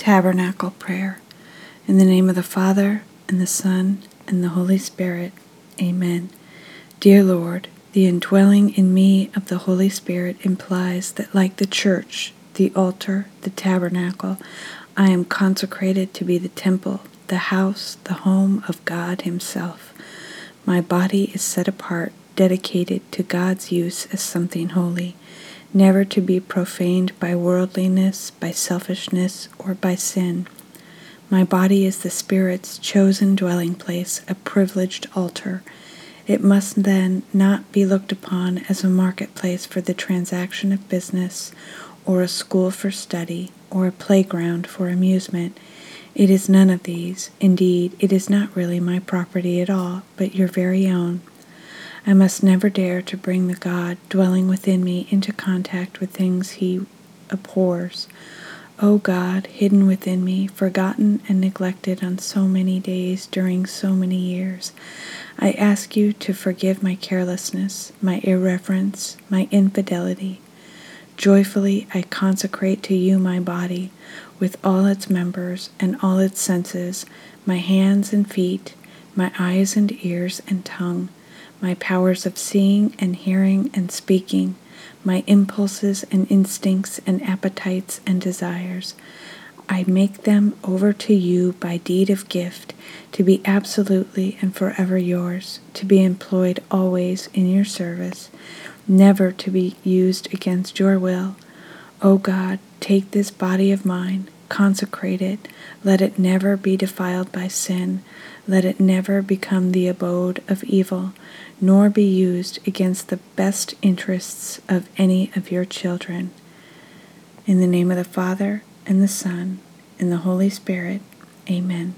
Tabernacle prayer. In the name of the Father, and the Son, and the Holy Spirit. Amen. Dear Lord, the indwelling in me of the Holy Spirit implies that, like the church, the altar, the tabernacle, I am consecrated to be the temple, the house, the home of God Himself. My body is set apart, dedicated to God's use as something holy, never to be profaned by worldliness, by selfishness, or by sin. My body is the Spirit's chosen dwelling place, a privileged altar. It must then not be looked upon as a marketplace for the transaction of business, or a school for study, or a playground for amusement. It is none of these. Indeed, it is not really my property at all, but your very own. I must never dare to bring the God dwelling within me into contact with things He abhors. O God, hidden within me, forgotten and neglected on so many days during so many years, I ask you to forgive my carelessness, my irreverence, my infidelity. Joyfully I consecrate to you my body, with all its members and all its senses, my hands and feet, my eyes and ears and tongue, my powers of seeing and hearing and speaking, my impulses and instincts and appetites and desires. I make them over to you by deed of gift, to be absolutely and forever yours, to be employed always in your service, never to be used against your will. O God, take this body of mine, consecrate it, let it never be defiled by sin, let it never become the abode of evil, nor be used against the best interests of any of your children. In the name of the Father, and the Son, and the Holy Spirit. Amen.